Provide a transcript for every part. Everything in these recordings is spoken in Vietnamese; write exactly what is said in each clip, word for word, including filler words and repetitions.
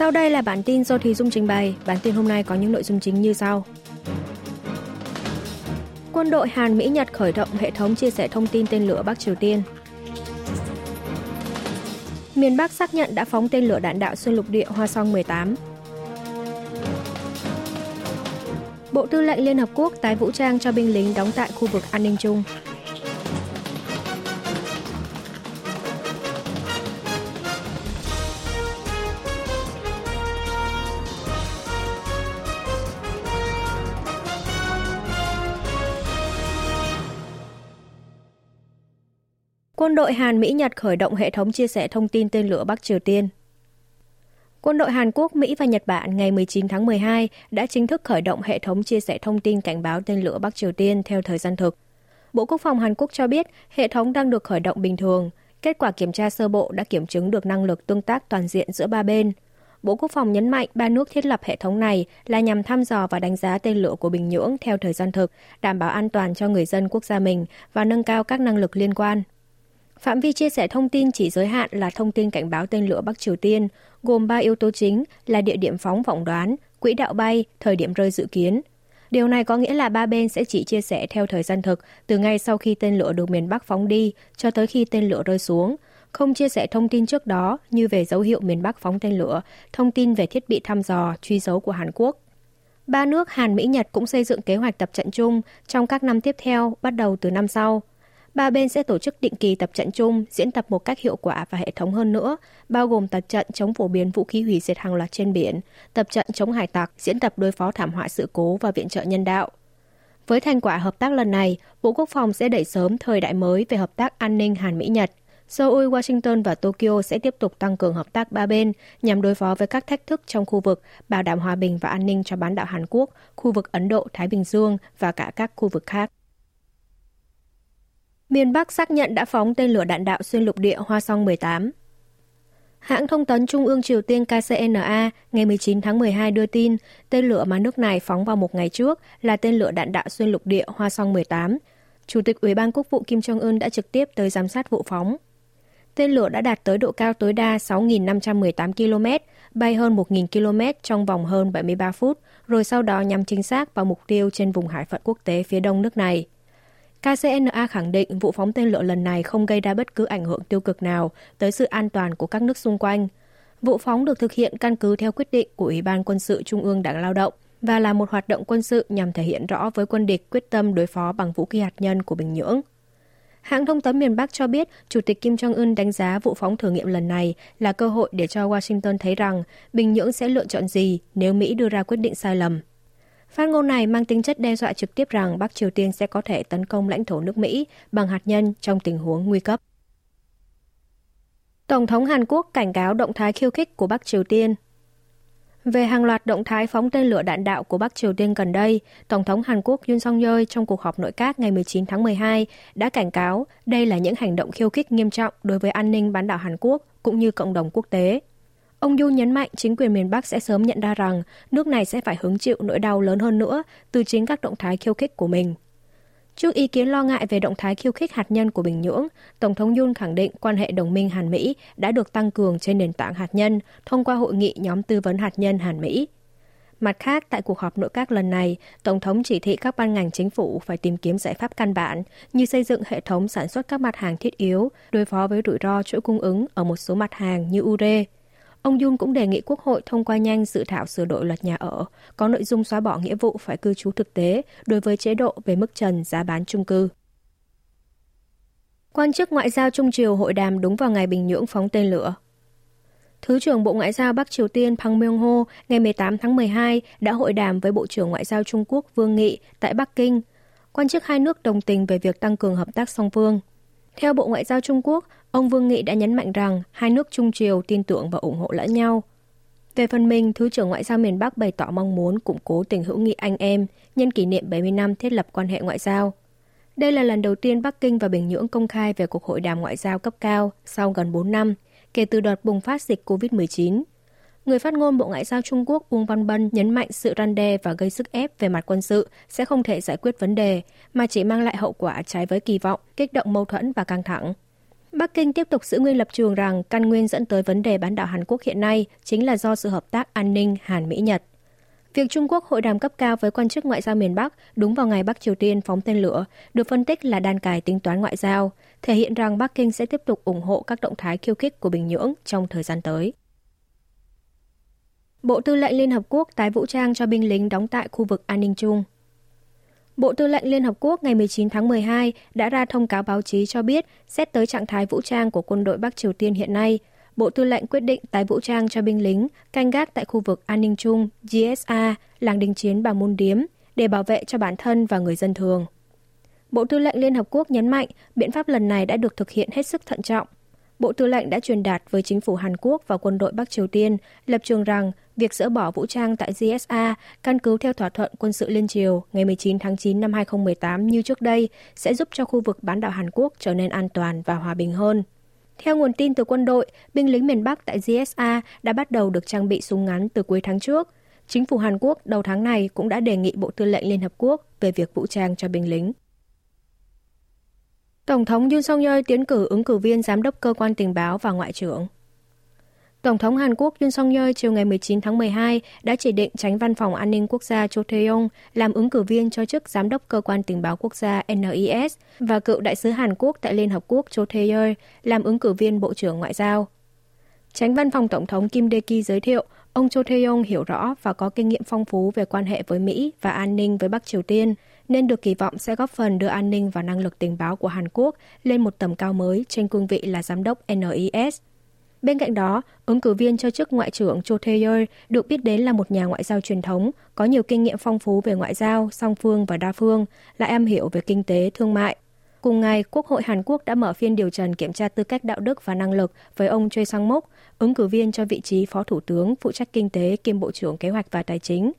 Sau đây là bản tin do Thi Dung trình bày. Bản tin hôm nay có những nội dung chính như sau. Quân đội Hàn, Mỹ, Nhật khởi động hệ thống chia sẻ thông tin tên lửa Bắc Triều Tiên. Miền Bắc xác nhận đã phóng tên lửa đạn đạo xuyên lục địa Hwasong mười tám. Bộ Tư lệnh Liên Hợp Quốc tái vũ trang cho binh lính đóng tại khu vực an ninh chung. Quân đội Hàn, Mỹ, Nhật khởi động hệ thống chia sẻ thông tin tên lửa Bắc Triều Tiên. Quân đội Hàn Quốc, Mỹ và Nhật Bản ngày mười chín tháng mười hai đã chính thức khởi động hệ thống chia sẻ thông tin cảnh báo tên lửa Bắc Triều Tiên theo thời gian thực. Bộ Quốc phòng Hàn Quốc cho biết hệ thống đang được khởi động bình thường. Kết quả kiểm tra sơ bộ đã kiểm chứng được năng lực tương tác toàn diện giữa ba bên. Bộ Quốc phòng nhấn mạnh ba nước thiết lập hệ thống này là nhằm thăm dò và đánh giá tên lửa của Bình Nhưỡng theo thời gian thực, đảm bảo an toàn cho người dân quốc gia mình và nâng cao các năng lực liên quan. Phạm vi chia sẻ thông tin chỉ giới hạn là thông tin cảnh báo tên lửa Bắc Triều Tiên, gồm ba yếu tố chính là địa điểm phóng phỏng đoán, quỹ đạo bay, thời điểm rơi dự kiến. Điều này có nghĩa là ba bên sẽ chỉ chia sẻ theo thời gian thực, từ ngay sau khi tên lửa được miền Bắc phóng đi cho tới khi tên lửa rơi xuống, không chia sẻ thông tin trước đó như về dấu hiệu miền Bắc phóng tên lửa, thông tin về thiết bị thăm dò, truy dấu của Hàn Quốc. Ba nước Hàn, Mỹ, Nhật cũng xây dựng kế hoạch tập trận chung trong các năm tiếp theo, bắt đầu từ năm sau. Ba bên sẽ tổ chức định kỳ tập trận chung, diễn tập một cách hiệu quả và hệ thống hơn nữa, bao gồm tập trận chống phổ biến vũ khí hủy diệt hàng loạt trên biển, tập trận chống hải tặc, diễn tập đối phó thảm họa sự cố và viện trợ nhân đạo. Với thành quả hợp tác lần này, Bộ Quốc phòng sẽ đẩy sớm thời đại mới về hợp tác an ninh Hàn, Mỹ, Nhật. Seoul, Washington và Tokyo sẽ tiếp tục tăng cường hợp tác ba bên nhằm đối phó với các thách thức trong khu vực, bảo đảm hòa bình và an ninh cho bán đảo Hàn Quốc, khu vực Ấn Độ, Thái Bình Dương và cả các khu vực khác. Miền Bắc xác nhận đã phóng tên lửa đạn đạo xuyên lục địa Hwasong mười tám. Hãng thông tấn Trung ương Triều Tiên K C N A ngày mười chín tháng mười hai đưa tin tên lửa mà nước này phóng vào một ngày trước là tên lửa đạn đạo xuyên lục địa Hwasong mười tám. Chủ tịch Ủy ban Quốc vụ Kim Jong-un đã trực tiếp tới giám sát vụ phóng. Tên lửa đã đạt tới độ cao tối đa sáu nghìn năm trăm mười tám ki lô mét, bay hơn một nghìn ki lô mét trong vòng hơn bảy mươi ba phút, rồi sau đó nhắm chính xác vào mục tiêu trên vùng hải phận quốc tế phía đông nước này. K C N A khẳng định vụ phóng tên lửa lần này không gây ra bất cứ ảnh hưởng tiêu cực nào tới sự an toàn của các nước xung quanh. Vụ phóng được thực hiện căn cứ theo quyết định của Ủy ban Quân sự Trung ương Đảng Lao động và là một hoạt động quân sự nhằm thể hiện rõ với quân địch quyết tâm đối phó bằng vũ khí hạt nhân của Bình Nhưỡng. Hãng thông tấn miền Bắc cho biết Chủ tịch Kim Jong-un đánh giá vụ phóng thử nghiệm lần này là cơ hội để cho Washington thấy rằng Bình Nhưỡng sẽ lựa chọn gì nếu Mỹ đưa ra quyết định sai lầm. Phát ngôn này mang tính chất đe dọa trực tiếp rằng Bắc Triều Tiên sẽ có thể tấn công lãnh thổ nước Mỹ bằng hạt nhân trong tình huống nguy cấp. Tổng thống Hàn Quốc cảnh cáo động thái khiêu khích của Bắc Triều Tiên. Về hàng loạt động thái phóng tên lửa đạn đạo của Bắc Triều Tiên gần đây, Tổng thống Hàn Quốc Yoon Suk-yeol trong cuộc họp nội các ngày mười chín tháng mười hai đã cảnh cáo đây là những hành động khiêu khích nghiêm trọng đối với an ninh bán đảo Hàn Quốc cũng như cộng đồng quốc tế. Ông Yoon nhấn mạnh chính quyền miền Bắc sẽ sớm nhận ra rằng nước này sẽ phải hứng chịu nỗi đau lớn hơn nữa từ chính các động thái khiêu khích của mình. Trước ý kiến lo ngại về động thái khiêu khích hạt nhân của Bình Nhưỡng, Tổng thống Yoon khẳng định quan hệ đồng minh Hàn-Mỹ đã được tăng cường trên nền tảng hạt nhân thông qua hội nghị nhóm tư vấn hạt nhân Hàn-Mỹ. Mặt khác, tại cuộc họp nội các lần này, Tổng thống chỉ thị các ban ngành chính phủ phải tìm kiếm giải pháp căn bản như xây dựng hệ thống sản xuất các mặt hàng thiết yếu, đối phó với rủi ro chuỗi cung ứng ở một số mặt hàng như ure. Ông Yoon cũng đề nghị Quốc hội thông qua nhanh dự thảo sửa đổi luật nhà ở, có nội dung xóa bỏ nghĩa vụ phải cư trú thực tế đối với chế độ về mức trần giá bán chung cư. Quan chức ngoại giao Trung Triều hội đàm đúng vào ngày Bình Nhưỡng phóng tên lửa. Thứ trưởng Bộ Ngoại giao Bắc Triều Tiên Pang Myong Ho ngày mười tám tháng mười hai đã hội đàm với Bộ trưởng Ngoại giao Trung Quốc Vương Nghị tại Bắc Kinh. Quan chức hai nước đồng tình về việc tăng cường hợp tác song phương. Theo Bộ Ngoại giao Trung Quốc, ông Vương Nghị đã nhấn mạnh rằng hai nước Trung Triều tin tưởng và ủng hộ lẫn nhau. Về phần mình, Thứ trưởng Ngoại giao miền Bắc bày tỏ mong muốn củng cố tình hữu nghị anh em nhân kỷ niệm bảy mươi năm thiết lập quan hệ ngoại giao. Đây là lần đầu tiên Bắc Kinh và Bình Nhưỡng công khai về cuộc hội đàm ngoại giao cấp cao sau gần bốn năm, kể từ đợt bùng phát dịch covid mười chín. Người phát ngôn Bộ Ngoại giao Trung Quốc Uông Văn Bân nhấn mạnh sự răn đe và gây sức ép về mặt quân sự sẽ không thể giải quyết vấn đề, mà chỉ mang lại hậu quả trái với kỳ vọng, kích động mâu thuẫn và căng thẳng. Bắc Kinh tiếp tục giữ nguyên lập trường rằng căn nguyên dẫn tới vấn đề bán đảo Hàn Quốc hiện nay chính là do sự hợp tác an ninh Hàn-Mỹ-Nhật. Việc Trung Quốc hội đàm cấp cao với quan chức ngoại giao miền Bắc đúng vào ngày Bắc Triều Tiên phóng tên lửa được phân tích là đan cài tính toán ngoại giao, thể hiện rằng Bắc Kinh sẽ tiếp tục ủng hộ các động thái khiêu khích của Bình Nhưỡng trong thời gian tới. Bộ Tư lệnh Liên Hợp Quốc tái vũ trang cho binh lính đóng tại khu vực an ninh chung. Bộ Tư lệnh Liên Hợp Quốc ngày mười chín tháng mười hai đã ra thông cáo báo chí cho biết, xét tới trạng thái vũ trang của quân đội Bắc Triều Tiên hiện nay, Bộ Tư lệnh quyết định tái vũ trang cho binh lính canh gác tại khu vực an ninh chung giê ét a, làng đình chiến Bà Môn Điếm, để bảo vệ cho bản thân và người dân thường. Bộ Tư lệnh Liên Hợp Quốc nhấn mạnh biện pháp lần này đã được thực hiện hết sức thận trọng. Bộ Tư lệnh đã truyền đạt với chính phủ Hàn Quốc và quân đội Bắc Triều Tiên lập trường rằng việc dỡ bỏ vũ trang tại giê ét a căn cứ theo thỏa thuận quân sự liên Triều ngày mười chín tháng chín năm hai nghìn không trăm mười tám như trước đây sẽ giúp cho khu vực bán đảo Hàn Quốc trở nên an toàn và hòa bình hơn. Theo nguồn tin từ quân đội, binh lính miền Bắc tại giê ét a đã bắt đầu được trang bị súng ngắn từ cuối tháng trước. Chính phủ Hàn Quốc đầu tháng này cũng đã đề nghị Bộ Tư lệnh Liên Hợp Quốc về việc vũ trang cho binh lính. Tổng thống Yoon Suk-yeol tiến cử ứng cử viên giám đốc cơ quan tình báo và ngoại trưởng. Tổng thống Hàn Quốc Yoon Suk-yeol chiều ngày mười chín tháng mười hai đã chỉ định Chánh Văn phòng An ninh Quốc gia Cho Tae-yong làm ứng cử viên cho chức giám đốc cơ quan tình báo quốc gia en i ét và cựu đại sứ Hàn Quốc tại Liên Hợp Quốc Cho Tae-yeol làm ứng cử viên Bộ trưởng Ngoại giao. Chánh Văn phòng Tổng thống Kim De-ki giới thiệu, ông Cho Tae-yong hiểu rõ và có kinh nghiệm phong phú về quan hệ với Mỹ và an ninh với Bắc Triều Tiên, nên được kỳ vọng sẽ góp phần đưa an ninh và năng lực tình báo của Hàn Quốc lên một tầm cao mới trên cương vị là giám đốc en i ét. Bên cạnh đó, ứng cử viên cho chức Ngoại trưởng Cho Tae-yeol được biết đến là một nhà ngoại giao truyền thống, có nhiều kinh nghiệm phong phú về ngoại giao, song phương và đa phương, lại am hiểu về kinh tế, thương mại. Cùng ngày, Quốc hội Hàn Quốc đã mở phiên điều trần kiểm tra tư cách đạo đức và năng lực với ông Choi Sang-mok, ứng cử viên cho vị trí Phó Thủ tướng phụ trách Kinh tế kiêm Bộ trưởng Kế hoạch và Tài chính,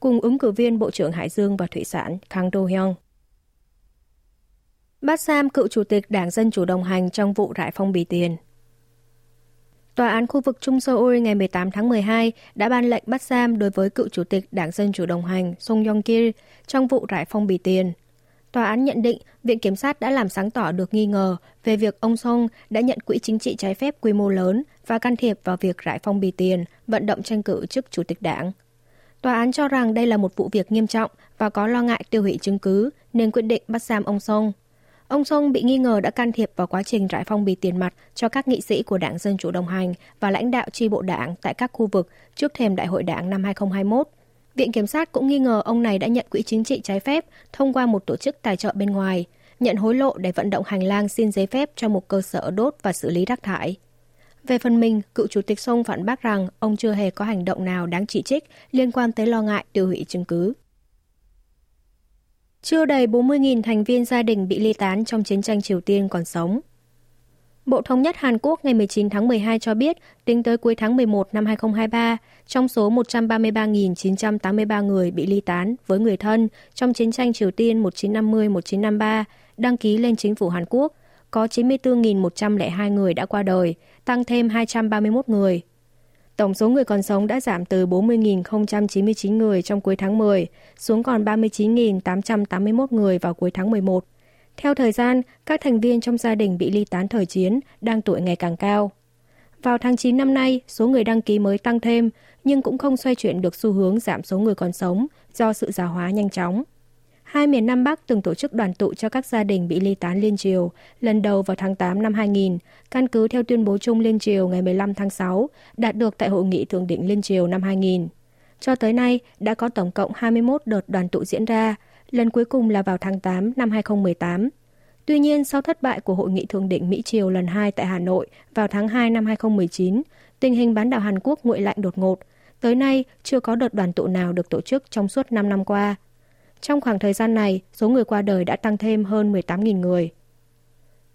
cùng ứng cử viên Bộ trưởng Hải dương và Thủy sản Kang Do-hyeong. Bắt giam cựu Chủ tịch Đảng Dân Chủ đồng hành trong vụ rải phong bì tiền. Tòa án khu vực Trung Seoul ngày mười tám tháng mười hai đã ban lệnh bắt giam đối với cựu Chủ tịch Đảng Dân Chủ đồng hành Song Yong-kil trong vụ rải phong bì tiền. Tòa án nhận định Viện Kiểm sát đã làm sáng tỏ được nghi ngờ về việc ông Song đã nhận quỹ chính trị trái phép quy mô lớn và can thiệp vào việc rải phong bì tiền, vận động tranh cử chức Chủ tịch Đảng. Tòa án cho rằng đây là một vụ việc nghiêm trọng và có lo ngại tiêu hủy chứng cứ nên quyết định bắt giam ông Song. Ông Song bị nghi ngờ đã can thiệp vào quá trình rải phong bì tiền mặt cho các nghị sĩ của Đảng Dân Chủ đồng hành và lãnh đạo chi bộ đảng tại các khu vực trước thềm Đại hội Đảng năm hai nghìn không trăm hai mươi mốt. Viện Kiểm sát cũng nghi ngờ ông này đã nhận quỹ chính trị trái phép thông qua một tổ chức tài trợ bên ngoài, nhận hối lộ để vận động hành lang xin giấy phép cho một cơ sở đốt và xử lý rác thải. Về phần mình, cựu Chủ tịch Song phản bác rằng ông chưa hề có hành động nào đáng chỉ trích liên quan tới lo ngại tiêu hủy chứng cứ. Chưa đầy bốn mươi nghìn thành viên gia đình bị ly tán trong chiến tranh Triều Tiên còn sống. Bộ Thống nhất Hàn Quốc ngày mười chín tháng mười hai cho biết, tính tới cuối tháng mười một năm hai nghìn không trăm hai mươi ba, trong số một trăm ba mươi ba nghìn chín trăm tám mươi ba người bị ly tán với người thân trong chiến tranh Triều Tiên một nghìn chín trăm năm mươi đến một nghìn chín trăm năm mươi ba đăng ký lên chính phủ Hàn Quốc, có chín mươi tư nghìn một trăm lẻ hai người đã qua đời, tăng thêm hai trăm ba mươi mốt người. Tổng số người còn sống đã giảm từ bốn mươi nghìn không trăm chín mươi chín người trong cuối tháng mười xuống còn ba mươi chín nghìn tám trăm tám mươi mốt người vào cuối tháng mười một. Theo thời gian, các thành viên trong gia đình bị ly tán thời chiến đang tuổi ngày càng cao. Vào tháng chín năm nay, số người đăng ký mới tăng thêm, nhưng cũng không xoay chuyển được xu hướng giảm số người còn sống do sự già hóa nhanh chóng. Hai miền Nam Bắc từng tổ chức đoàn tụ cho các gia đình bị ly tán liên triều lần đầu vào tháng tám năm hai nghìn, căn cứ theo tuyên bố chung liên triều ngày mười lăm tháng sáu, đạt được tại Hội nghị Thượng đỉnh liên triều năm hai nghìn. Cho tới nay, đã có tổng cộng hai mươi mốt đợt đoàn tụ diễn ra, lần cuối cùng là vào tháng tám năm hai nghìn không trăm mười tám. Tuy nhiên, sau thất bại của Hội nghị Thượng đỉnh Mỹ-Triều lần hai tại Hà Nội vào tháng hai năm hai nghìn không trăm mười chín, tình hình bán đảo Hàn Quốc nguội lạnh đột ngột. Tới nay, chưa có đợt đoàn tụ nào được tổ chức trong suốt năm năm qua. Trong khoảng thời gian này, số người qua đời đã tăng thêm hơn mười tám nghìn người.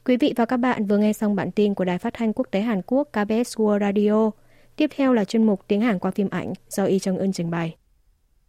Quý vị và các bạn vừa nghe xong bản tin của Đài Phát thanh Quốc tế Hàn Quốc ca bê ét World Radio. Tiếp theo là chuyên mục Tiếng Hàn qua phim ảnh do Y Trong Ưn trình bày.